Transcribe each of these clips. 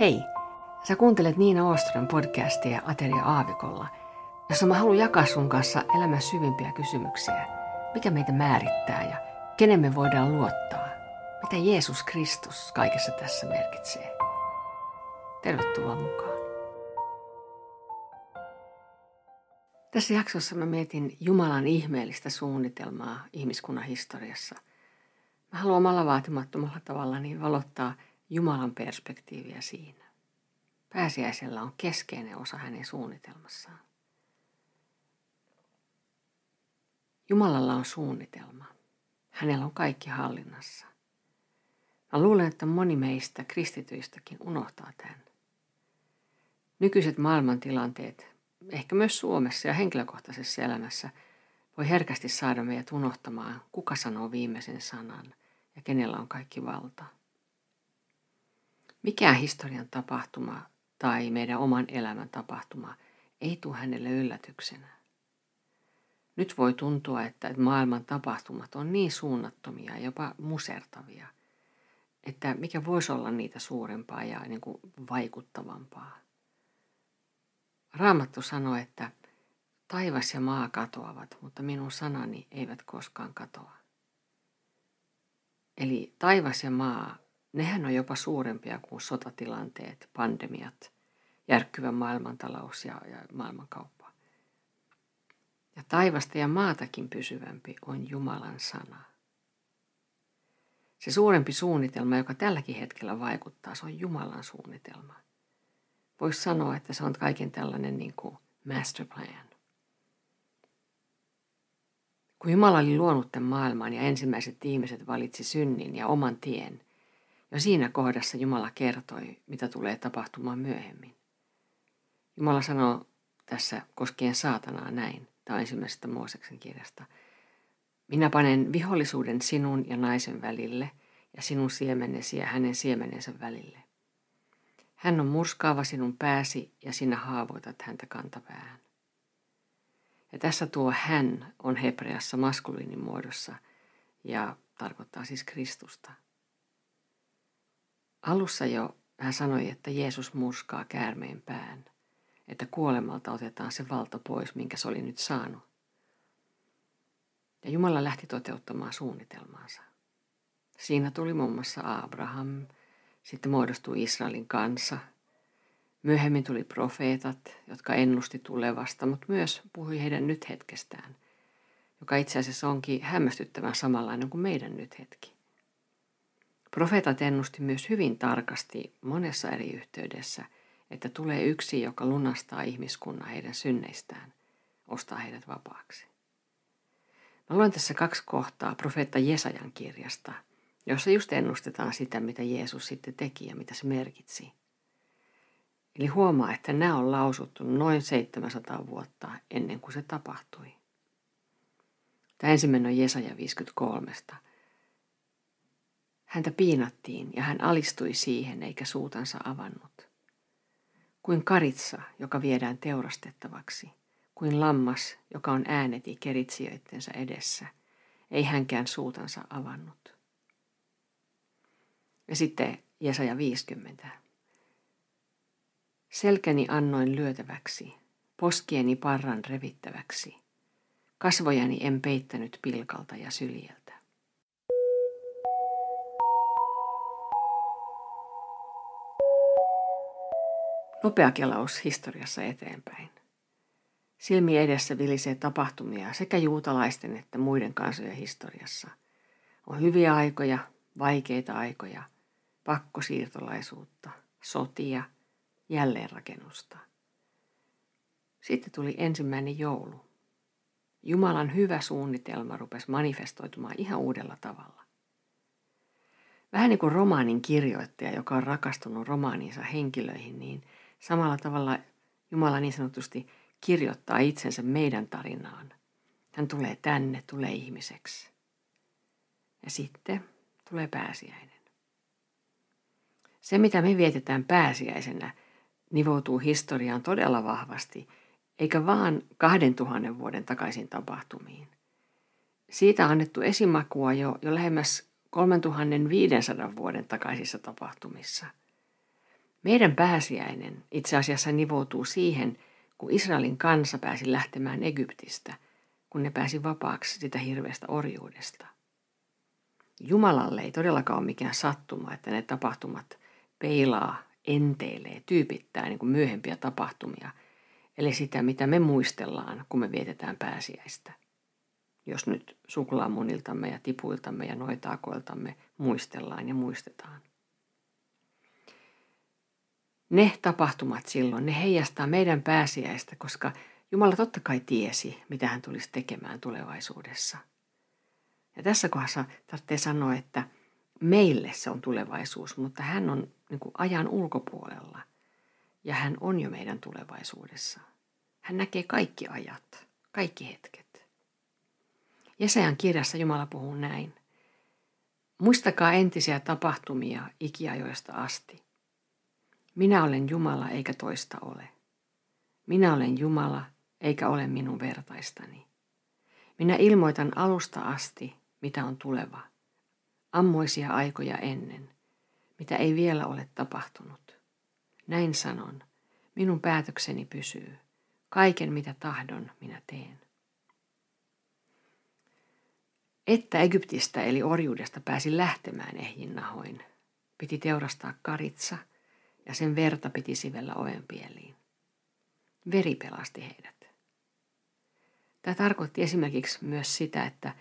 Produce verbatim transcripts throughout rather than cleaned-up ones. Hei, sä kuuntelet Niina Ostron podcastia Ateria Aavikolla, jossa mä haluan jakaa sun kanssa elämän syvimpiä kysymyksiä. Mikä meitä määrittää ja kenen me voidaan luottaa? Mitä Jeesus Kristus kaikessa tässä merkitsee? Tervetuloa mukaan. Tässä jaksossa mä mietin Jumalan ihmeellistä suunnitelmaa ihmiskunnan historiassa. Mä haluan omalla vaatimattomalla tavalla niin valottaa Jumalan perspektiiviä siinä. Pääsiäisellä on keskeinen osa hänen suunnitelmassaan. Jumalalla on suunnitelma. Hänellä on kaikki hallinnassa. Mä luulen, että moni meistä kristityistäkin unohtaa tämän. Nykyiset maailmantilanteet, ehkä myös Suomessa ja henkilökohtaisessa elämässä, voi herkästi saada meidät unohtamaan, kuka sanoo viimeisen sanan ja kenellä on kaikki valta. Mikään historian tapahtuma tai meidän oman elämän tapahtuma ei tule hänelle yllätyksenä. Nyt voi tuntua, että maailman tapahtumat on niin suunnattomia, jopa musertavia, että mikä voisi olla niitä suurempaa ja niin kuin vaikuttavampaa. Raamattu sanoo, että taivas ja maa katoavat, mutta minun sanani eivät koskaan katoa. Eli taivas ja maa, nehän on jopa suurempia kuin sotatilanteet, pandemiat, järkkyvä maailmantalous ja, ja maailmankauppa. Ja taivasta ja maatakin pysyvämpi on Jumalan sana. Se suurempi suunnitelma, joka tälläkin hetkellä vaikuttaa, se on Jumalan suunnitelma. Voisi sanoa, että se on kaiken tällainen niin kuin master plan. Kun Jumala oli luonut tämän maailman ja ensimmäiset ihmiset valitsi synnin ja oman tien, jo siinä kohdassa Jumala kertoi, mitä tulee tapahtumaan myöhemmin. Jumala sanoo tässä koskien saatanaa näin, tämä on ensimmäisestä Mooseksen kirjasta. Minä panen vihollisuuden sinun ja naisen välille ja sinun siemenesi ja hänen siemenensä välille. Hän on murskaava sinun pääsi ja sinä haavoitat häntä kantapäähän. Ja tässä tuo hän on hebreassa maskuliinin muodossa ja tarkoittaa siis Kristusta. Alussa jo hän sanoi, että Jeesus murskaa käärmeen pään, että kuolemalta otetaan se valta pois, minkä se oli nyt saanut. Ja Jumala lähti toteuttamaan suunnitelmaansa. Siinä tuli muun muassa Abraham, sitten muodostui Israelin kansa. Myöhemmin tuli profeetat, jotka ennusti tulevasta, mutta myös puhui heidän nyt hetkestään, joka itse asiassa onkin hämmästyttävän samanlainen kuin meidän nyt hetki. Profeetat ennusti myös hyvin tarkasti monessa eri yhteydessä, että tulee yksi, joka lunastaa ihmiskunnan heidän synneistään, ostaa heidät vapaaksi. Mä luen tässä kaksi kohtaa profeetta Jesajan kirjasta, jossa just ennustetaan sitä, mitä Jeesus sitten teki ja mitä se merkitsi. Eli huomaa, että nämä on lausuttu noin seitsemänsataa vuotta ennen kuin se tapahtui. Tämä ensimmäinen on Jesaja viisikymmentäkolme. Häntä piinattiin ja hän alistui siihen eikä suutansa avannut. Kuin karitsa, joka viedään teurastettavaksi, kuin lammas, joka on ääneti keritsijöittensä edessä, ei hänkään suutansa avannut. Ja sitten Jesaja viisikymmentä. Selkäni annoin lyötäväksi, poskieni parran revittäväksi, kasvojani en peittänyt pilkalta ja syljeltä. Nopea kelaus historiassa eteenpäin. Silmi edessä vilisee tapahtumia sekä juutalaisten että muiden kansojen historiassa. On hyviä aikoja, vaikeita aikoja, pakkosiirtolaisuutta, sotia, jälleenrakennusta. Sitten tuli ensimmäinen joulu. Jumalan hyvä suunnitelma rupesi manifestoitumaan ihan uudella tavalla. Vähän niin kuin romaanin kirjoittaja, joka on rakastunut romaaniinsa henkilöihin, niin samalla tavalla Jumala niin sanotusti kirjoittaa itsensä meidän tarinaan. Hän tulee tänne, tulee ihmiseksi. Ja sitten tulee pääsiäinen. Se, mitä me vietetään pääsiäisenä, nivoutuu historiaan todella vahvasti, eikä vaan kahden tuhannen vuoden takaisin tapahtumiin. Siitä on annettu esimakua jo, jo lähemmäs kolmetuhattaviisisataa vuoden takaisissa tapahtumissa. Meidän pääsiäinen itse asiassa nivoutuu siihen, kun Israelin kansa pääsi lähtemään Egyptistä, kun ne pääsi vapaaksi sitä hirveästä orjuudesta. Jumalalle ei todellakaan ole mikään sattuma, että ne tapahtumat peilaa, enteilee, tyypittää niin kuin myöhempiä tapahtumia, eli sitä, mitä me muistellaan, kun me vietetään pääsiäistä. Jos nyt suklaamuniltamme ja tipuiltamme ja noitaakoiltamme muistellaan ja muistetaan. Ne tapahtumat silloin, ne heijastaa meidän pääsiäistä, koska Jumala totta kai tiesi, mitä hän tulisi tekemään tulevaisuudessa. Ja tässä kohdassa tarvitsee sanoa, että meille se on tulevaisuus, mutta hän on niin kuin ajan ulkopuolella ja hän on jo meidän tulevaisuudessa. Hän näkee kaikki ajat, kaikki hetket. Jesajan kirjassa Jumala puhuu näin. Muistakaa entisiä tapahtumia ikiajoista asti. Minä olen Jumala, eikä toista ole. Minä olen Jumala, eikä ole minun vertaistani. Minä ilmoitan alusta asti, mitä on tuleva, ammoisia aikoja ennen, mitä ei vielä ole tapahtunut. Näin sanon, minun päätökseni pysyy, kaiken mitä tahdon minä teen. Että Egyptistä eli orjuudesta pääsi lähtemään ehjin nahoin, piti teurastaa karitsa ja sen verta piti sivellä ovenpieliin. Veri pelasti heidät. Tämä tarkoitti esimerkiksi myös sitä, että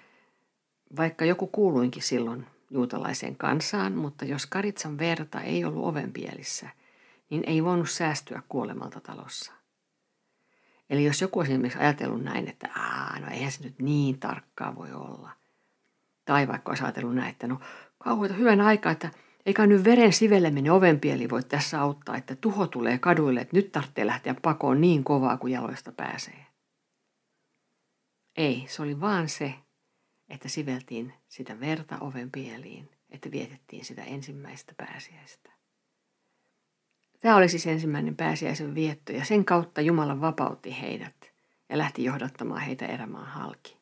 vaikka joku kuuluinkin silloin juutalaiseen kansaan, mutta jos karitsan verta ei ollut ovenpielissä, niin ei voinut säästyä kuolemalta talossa. Eli jos joku olisi esimerkiksi ajatellut näin, että aah, no eihän se nyt niin tarkkaa voi olla. Tai vaikka olisi ajatellut näin, että no kauheita hyvän aikaa, että eikä nyt veren sivelleminen ovenpieli voi tässä auttaa, että tuho tulee kaduille, että nyt tarvitsee lähteä pakoon niin kovaa kuin jaloista pääsee. Ei, se oli vaan se, että siveltiin sitä verta ovenpieliin, että vietettiin sitä ensimmäistä pääsiäistä. Tämä oli siis ensimmäinen pääsiäisen vietto ja sen kautta Jumala vapautti heidät ja lähti johdattamaan heitä erämaan halki.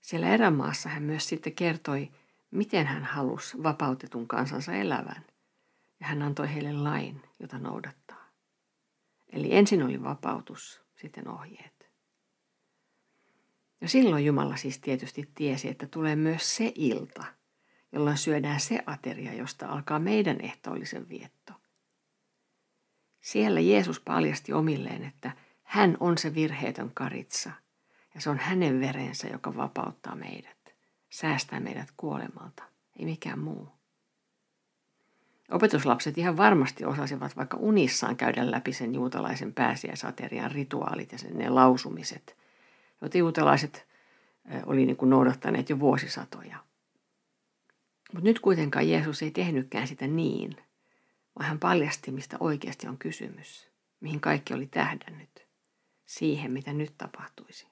Siellä erämaassa hän myös sitten kertoi, miten hän halusi vapautetun kansansa elävän ja hän antoi heille lain, jota noudattaa. Eli ensin oli vapautus, sitten ohjeet. Ja silloin Jumala siis tietysti tiesi, että tulee myös se ilta, jolloin syödään se ateria, josta alkaa meidän ehtoollisen vietto. Siellä Jeesus paljasti omilleen, että hän on se virheetön karitsa ja se on hänen verensä, joka vapauttaa meidät, säästää meidät kuolemalta, ei mikään muu. Opetuslapset ihan varmasti osasivat vaikka unissaan käydä läpi sen juutalaisen pääsiäisaterian rituaalit ja sen ne lausumiset, joita juutalaiset oli niin kuin noudattaneet jo vuosisatoja. Mutta nyt kuitenkaan Jeesus ei tehnytkään sitä niin, vaan hän paljasti, mistä oikeasti on kysymys, mihin kaikki oli tähdännyt, siihen, mitä nyt tapahtuisi.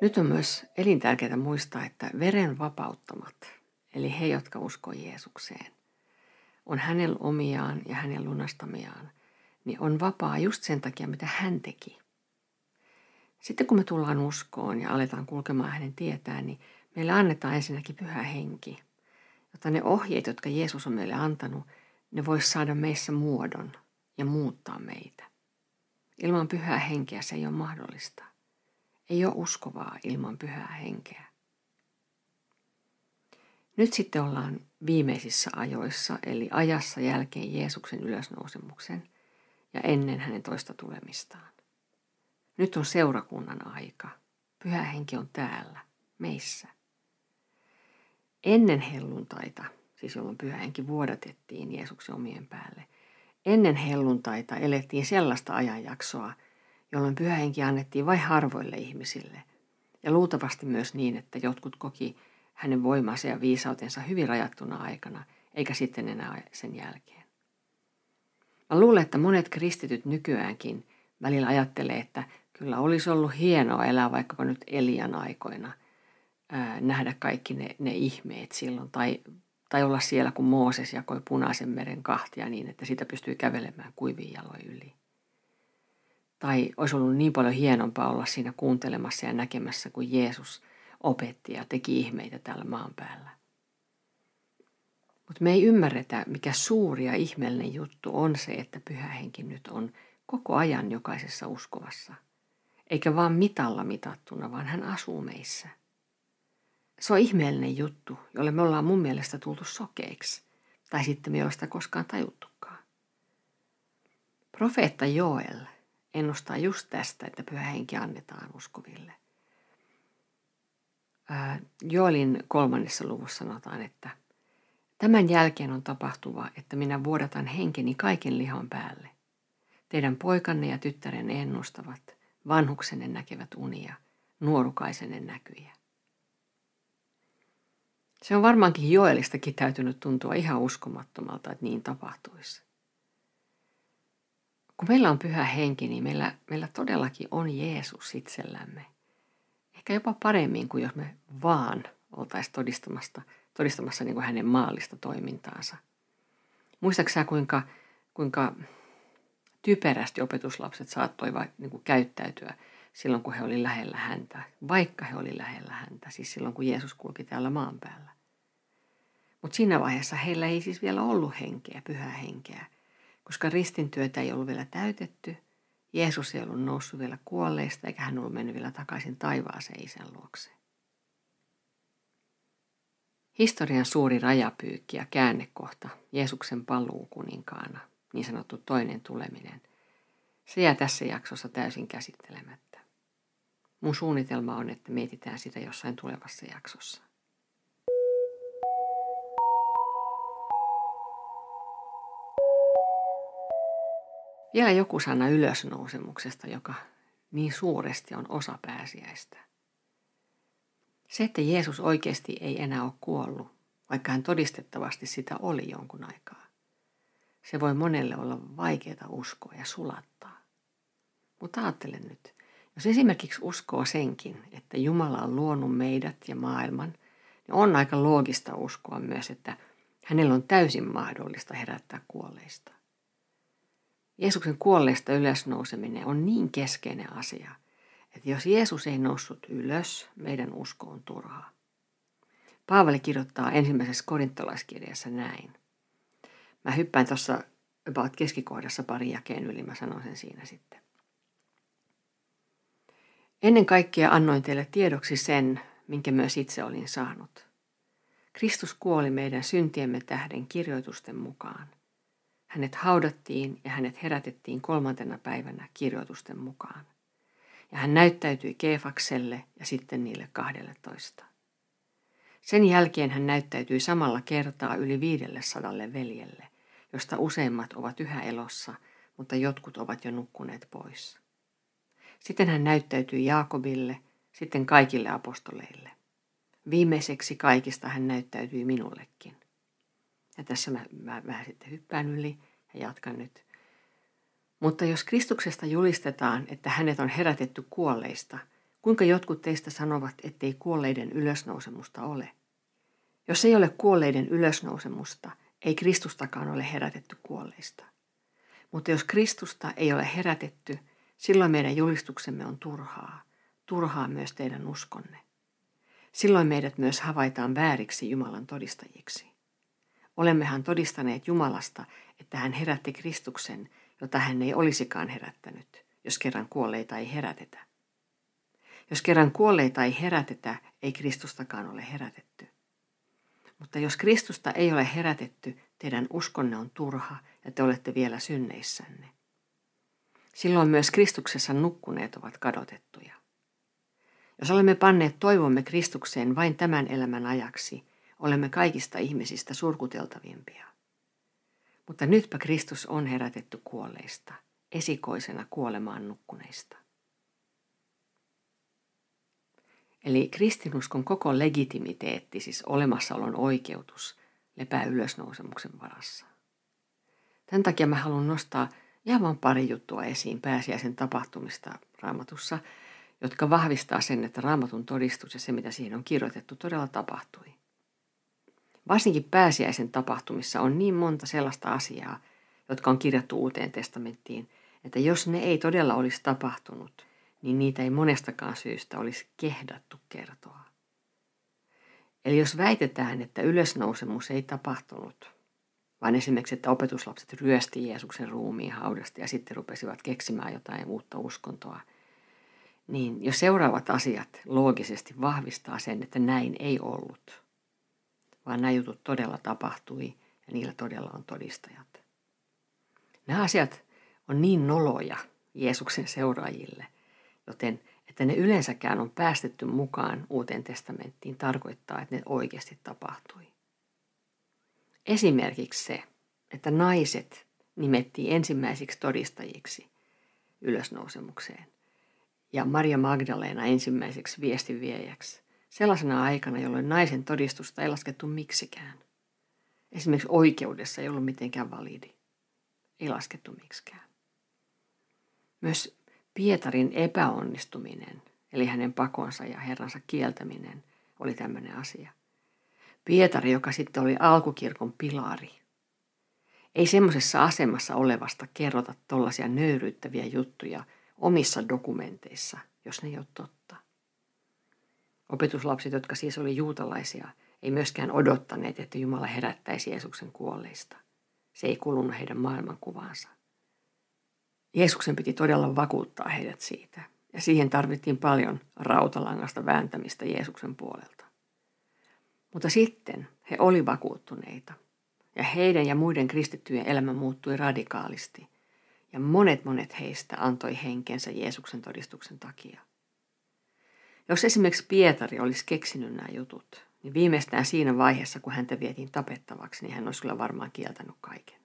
Nyt on myös elintärkeää muistaa, että veren vapauttamat, eli he, jotka uskoo Jeesukseen, on hänellä omiaan ja hänen lunastamiaan, niin on vapaa just sen takia, mitä hän teki. Sitten kun me tullaan uskoon ja aletaan kulkemaan hänen tietään, niin meille annetaan ensinnäkin pyhä henki, jotta ne ohjeet, jotka Jeesus on meille antanut, ne voisi saada meissä muodon ja muuttaa meitä. Ilman pyhää henkeä se ei ole mahdollista. Ei ole uskovaa ilman pyhää henkeä. Nyt sitten ollaan viimeisissä ajoissa, eli ajassa jälkeen Jeesuksen ylösnousemuksen ja ennen hänen toista tulemistaan. Nyt on seurakunnan aika. Pyhä henki on täällä, meissä. Ennen helluntaita, siis jolloin pyhä henki vuodatettiin Jeesuksen omien päälle, ennen helluntaita elettiin sellaista ajanjaksoa, jolloin pyhä henki annettiin vain harvoille ihmisille. Ja luultavasti myös niin, että jotkut koki hänen voimansa ja viisautensa hyvin rajattuna aikana, eikä sitten enää sen jälkeen. Mä luulen, että monet kristityt nykyäänkin välillä ajattelee, että kyllä olisi ollut hienoa elää vaikkapa nyt Elian aikoina, ää, nähdä kaikki ne, ne ihmeet silloin, tai, tai olla siellä, kun Mooses jakoi Punaisen meren kahtia niin, että sitä pystyy kävelemään kuivin jaloin yli. Tai olisi ollut niin paljon hienompaa olla siinä kuuntelemassa ja näkemässä, kun Jeesus opetti ja teki ihmeitä täällä maan päällä. Mutta me ei ymmärretä, mikä suuri ja ihmeellinen juttu on se, että Pyhä Henki nyt on koko ajan jokaisessa uskovassa. Eikä vaan mitalla mitattuna, vaan hän asuu meissä. Se on ihmeellinen juttu, jolle me ollaan mun mielestä tultu sokeiksi. Tai sitten me ei ole sitä koskaan tajuttukaan. Profeetta Joel ennustaa just tästä, että Pyhä Henki annetaan uskoville. Joelin kolmannessa luvussa sanotaan, että tämän jälkeen on tapahtuva, että minä vuodatan henkeni kaiken lihan päälle. Teidän poikanne ja tyttärenne ennustavat, vanhuksenne näkevät unia, nuorukaisenne näkyjä. Se on varmaankin Joelistakin täytynyt tuntua ihan uskomattomalta, että niin tapahtuisi. Kun meillä on Pyhä Henki, niin meillä, meillä todellakin on Jeesus itsellämme. Ehkä jopa paremmin kuin jos me vaan oltaisiin todistamassa, todistamassa niin kuin hänen maallista toimintaansa. Muistaaksä kuinka, kuinka typerästi opetuslapset saattoivat niin kuin käyttäytyä silloin, kun he oli lähellä häntä, vaikka he oli lähellä häntä, siis silloin, kun Jeesus kulki täällä maan päällä. Mutta siinä vaiheessa heillä ei siis vielä ollut henkeä, Pyhää Henkeä, koska ristintyötä ei ollut vielä täytetty, Jeesus ei ollut noussut vielä kuolleista, eikä hän ollut mennyt vielä takaisin taivaaseen Isän luokse. Historian suuri rajapyykki ja käännekohta, Jeesuksen paluu kuninkaana, niin sanottu toinen tuleminen, se jää tässä jaksossa täysin käsittelemättä. Mun suunnitelma on, että mietitään sitä jossain tulevassa jaksossa. Vielä joku sana ylösnousemuksesta, joka niin suuresti on osa pääsiäistä. Se, että Jeesus oikeasti ei enää ole kuollut, vaikka hän todistettavasti sitä oli jonkun aikaa. Se voi monelle olla vaikeaa uskoa ja sulattaa. Mutta ajattele nyt. Jos esimerkiksi uskoo senkin, että Jumala on luonut meidät ja maailman, niin on aika loogista uskoa myös, että hänellä on täysin mahdollista herättää kuolleista. Jeesuksen kuolleista ylösnouseminen on niin keskeinen asia, että jos Jeesus ei noussut ylös, meidän usko on turhaa. Paavali kirjoittaa ensimmäisessä korintolaiskirjassa näin. Mä hyppään tuossa about keskikohdassa pari jakeen yli, mä sanon sen siinä sitten. Ennen kaikkea annoin teille tiedoksi sen, minkä myös itse olin saanut. Kristus kuoli meidän syntiemme tähden kirjoitusten mukaan. Hänet haudattiin ja hänet herätettiin kolmantena päivänä kirjoitusten mukaan. Ja hän näyttäytyi Keefakselle ja sitten niille kahdelletoista. Sen jälkeen hän näyttäytyi samalla kertaa yli viidelle sadalle veljelle, josta useimmat ovat yhä elossa, mutta jotkut ovat jo nukkuneet pois. Sitten hän näyttäytyi Jaakobille, sitten kaikille apostoleille. Viimeiseksi kaikista hän näyttäytyi minullekin. Ja tässä mä, mä vähän sitten hyppään yli ja jatkan nyt. Mutta jos Kristuksesta julistetaan, että hänet on herätetty kuolleista, kuinka jotkut teistä sanovat, ettei kuolleiden ylösnousemusta ole? Jos ei ole kuolleiden ylösnousemusta, ei Kristustakaan ole herätetty kuolleista. Mutta jos Kristusta ei ole herätetty, silloin meidän julistuksemme on turhaa, turhaa myös teidän uskonne. Silloin meidät myös havaitaan vääriksi Jumalan todistajiksi. Olemmehan todistaneet Jumalasta, että hän herätti Kristuksen, jota hän ei olisikaan herättänyt, jos kerran kuolleita ei herätetä. Jos kerran kuolleita ei herätetä, ei Kristustakaan ole herätetty. Mutta jos Kristusta ei ole herätetty, teidän uskonne on turha ja te olette vielä synneissänne. Silloin myös Kristuksessa nukkuneet ovat kadotettuja. Jos olemme panneet toivomme Kristukseen vain tämän elämän ajaksi, olemme kaikista ihmisistä surkuteltavimpia. Mutta nytpä Kristus on herätetty kuolleista, esikoisena kuolemaan nukkuneista. Eli kristinuskon koko legitimiteetti, siis olemassaolon oikeutus, lepää ylösnousemuksen varassa. Tämän takia mä haluan nostaa ja vaan pari juttua esiin pääsiäisen tapahtumista Raamatussa, jotka vahvistaa sen, että Raamatun todistus ja se, mitä siihen on kirjoitettu, todella tapahtui. Varsinkin pääsiäisen tapahtumissa on niin monta sellaista asiaa, jotka on kirjattu Uuteen testamenttiin, että jos ne ei todella olisi tapahtunut, niin niitä ei monestakaan syystä olisi kehdattu kertoa. Eli jos väitetään, että ylösnousemus ei tapahtunut, vaan esimerkiksi, että opetuslapset ryösti Jeesuksen ruumiin haudasta ja sitten rupesivat keksimään jotain uutta uskontoa, niin jo seuraavat asiat loogisesti vahvistaa sen, että näin ei ollut, vaan nämä jutut todella tapahtui ja niillä todella on todistajat. Nämä asiat on niin noloja Jeesuksen seuraajille, joten että ne yleensäkään on päästetty mukaan Uuteen testamenttiin tarkoittaa, että ne oikeasti tapahtui. Esimerkiksi se, että naiset nimettiin ensimmäisiksi todistajiksi ylösnousemukseen ja Maria Magdalena ensimmäiseksi viestinviejäksi sellaisena aikana, jolloin naisen todistusta ei laskettu miksikään. Esimerkiksi oikeudessa ei ollut mitenkään validi. Ei laskettu miksikään. Myös Pietarin epäonnistuminen, eli hänen pakonsa ja herransa kieltäminen, oli tämmöinen asia. Pietari, joka sitten oli alkukirkon pilari. Ei semmoisessa asemassa olevasta kerrota tollaisia nöyryyttäviä juttuja omissa dokumenteissa, jos ne ei ole totta. Opetuslapset, jotka siis oli juutalaisia, ei myöskään odottaneet, että Jumala herättäisi Jeesuksen kuolleista. Se ei kulunut heidän maailmankuvaansa. Jeesuksen piti todella vakuuttaa heidät siitä, ja siihen tarvittiin paljon rautalangasta vääntämistä Jeesuksen puolelta. Mutta sitten he oli vakuuttuneita, ja heidän ja muiden kristittyjen elämä muuttui radikaalisti, ja monet monet heistä antoi henkensä Jeesuksen todistuksen takia. Jos esimerkiksi Pietari olisi keksinyt nämä jutut, niin viimeistään siinä vaiheessa, kun häntä vietiin tapettavaksi, niin hän olisi kyllä varmaan kieltänyt kaiken.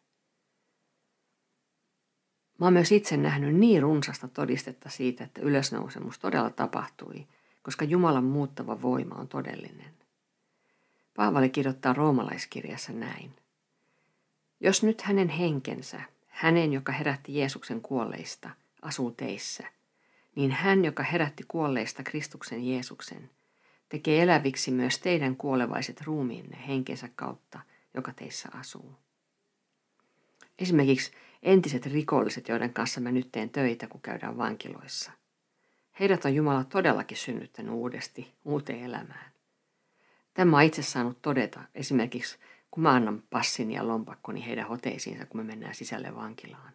Mä oon myös itse nähnyt niin runsasta todistetta siitä, että ylösnousemus todella tapahtui, koska Jumalan muuttava voima on todellinen. Paavali kirjoittaa roomalaiskirjassa näin. Jos nyt hänen henkensä, hänen joka herätti Jeesuksen kuolleista, asuu teissä, niin hän joka herätti kuolleista Kristuksen Jeesuksen, tekee eläviksi myös teidän kuolevaiset ruumiinne henkensä kautta, joka teissä asuu. Esimerkiksi entiset rikolliset, joiden kanssa mä nyt teen töitä, kun käydään vankiloissa. Heidät on Jumala todellakin synnyttänyt uudesti uuteen elämään. Tämä on itse saanut todeta esimerkiksi, kun mä annan passin ja lompakkoni heidän hoteisiinsa, kun me mennään sisälle vankilaan.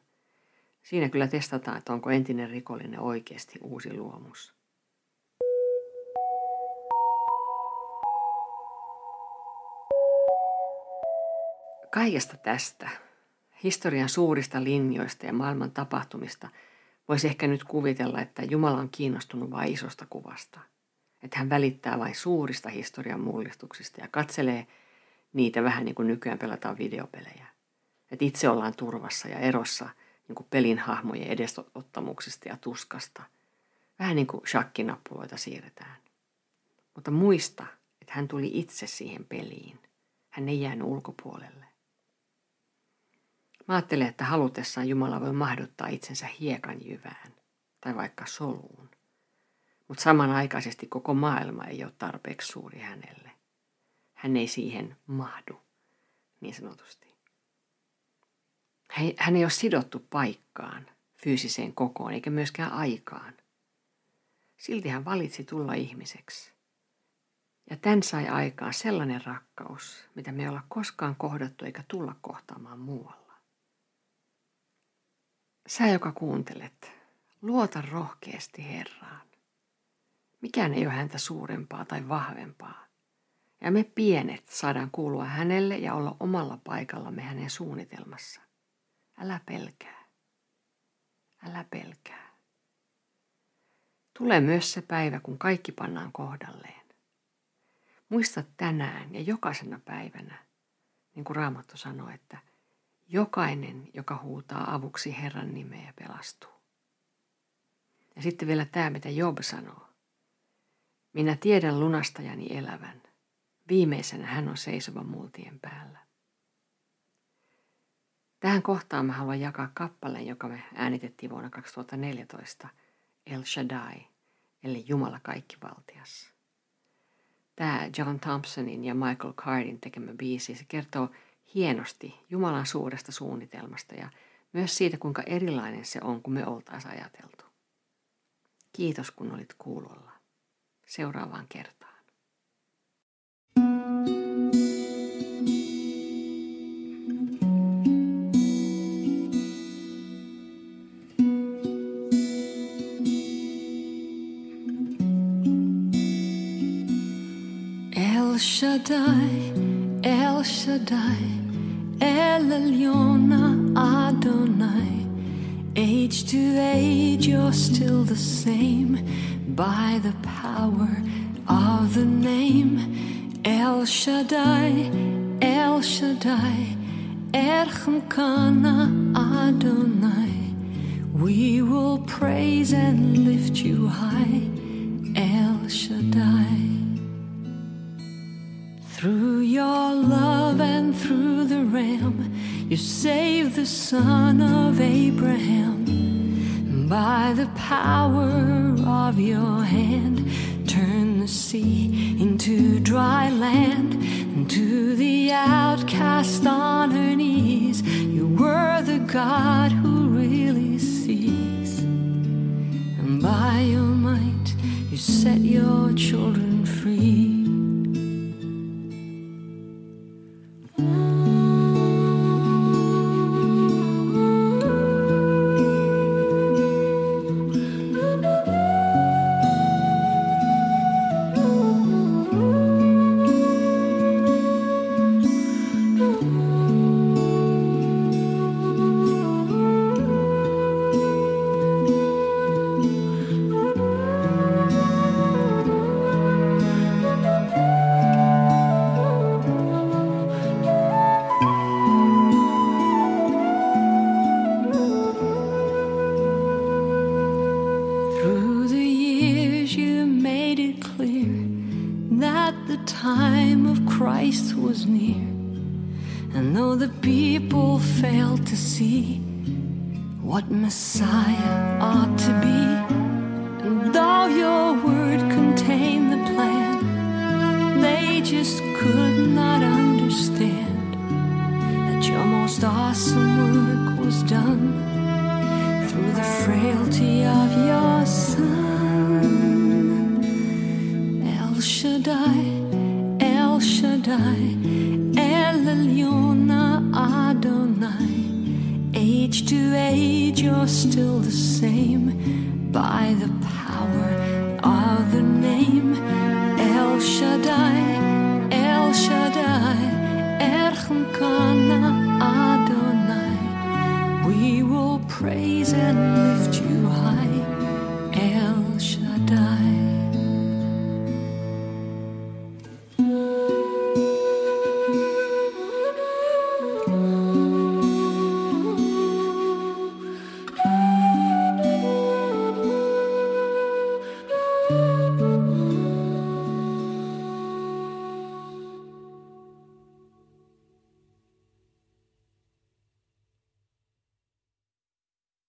Siinä kyllä testataan, että onko entinen rikollinen oikeasti uusi luomus. Kaikesta tästä, historian suurista linjoista ja maailman tapahtumista, voisi ehkä nyt kuvitella, että Jumala on kiinnostunut vain isosta kuvasta. Että hän välittää vain suurista historian mullistuksista ja katselee niitä vähän niin kuin nykyään pelataan videopelejä. Että itse ollaan turvassa ja erossa niin kuin pelin hahmojen edesottamuksista ja tuskasta. Vähän niin kuin shakkinappuloita siirretään. Mutta muista, että hän tuli itse siihen peliin. Hän ei jäänyt ulkopuolelle. Mä ajattelen, että halutessaan Jumala voi mahduttaa itsensä hiekan jyvään tai vaikka soluun. Mutta samanaikaisesti koko maailma ei ole tarpeeksi suuri hänelle. Hän ei siihen mahdu, niin sanotusti. Hän ei ole sidottu paikkaan, fyysiseen kokoon eikä myöskään aikaan. Silti hän valitsi tulla ihmiseksi. Ja tämän sai aikaan sellainen rakkaus, mitä me ei olla koskaan kohdattu eikä tulla kohtaamaan muualla. Sä, joka kuuntelet, luota rohkeasti Herraan. Mikään ei ole häntä suurempaa tai vahvempaa. Ja me pienet saadaan kuulua hänelle ja olla omalla paikallamme hänen suunnitelmassa. Älä pelkää. Älä pelkää. Tulee myös se päivä, kun kaikki pannaan kohdalleen. Muista tänään ja jokaisena päivänä, niin kuin Raamattu sanoo, että jokainen, joka huutaa avuksi Herran nimeä, pelastuu. Ja sitten vielä tämä, mitä Job sanoo. Minä tiedän lunastajani elävän. Viimeisenä hän on seisova multien päällä. Tähän kohtaan mä haluan jakaa kappaleen, joka me äänitettiin vuonna kaksituhattaneljätoista, El Shaddai, eli Jumala kaikkivaltias. Tämä John Thompsonin ja Michael Cardin tekemä biisi, se kertoo hienosti Jumalan suuresta suunnitelmasta ja myös siitä, kuinka erilainen se on, kun me oltaisiin ajateltu. Kiitos, kun olit kuulolla. Seuraavaan kertaan. El Shaddai, El Shaddai, El Elyon Adonai. Age to age, you're still the same, by the power of the name. El Shaddai, El Shaddai, Erchamkana Adonai. We will praise and lift you high, El Shaddai. Through your love and through the Ram, you saved the son of Abraham. By the power of your hand, turn the sea into dry land. And to the outcast on her knees, you were the God who really sees. And by your might, you set your children free. By the power of the name El Shaddai.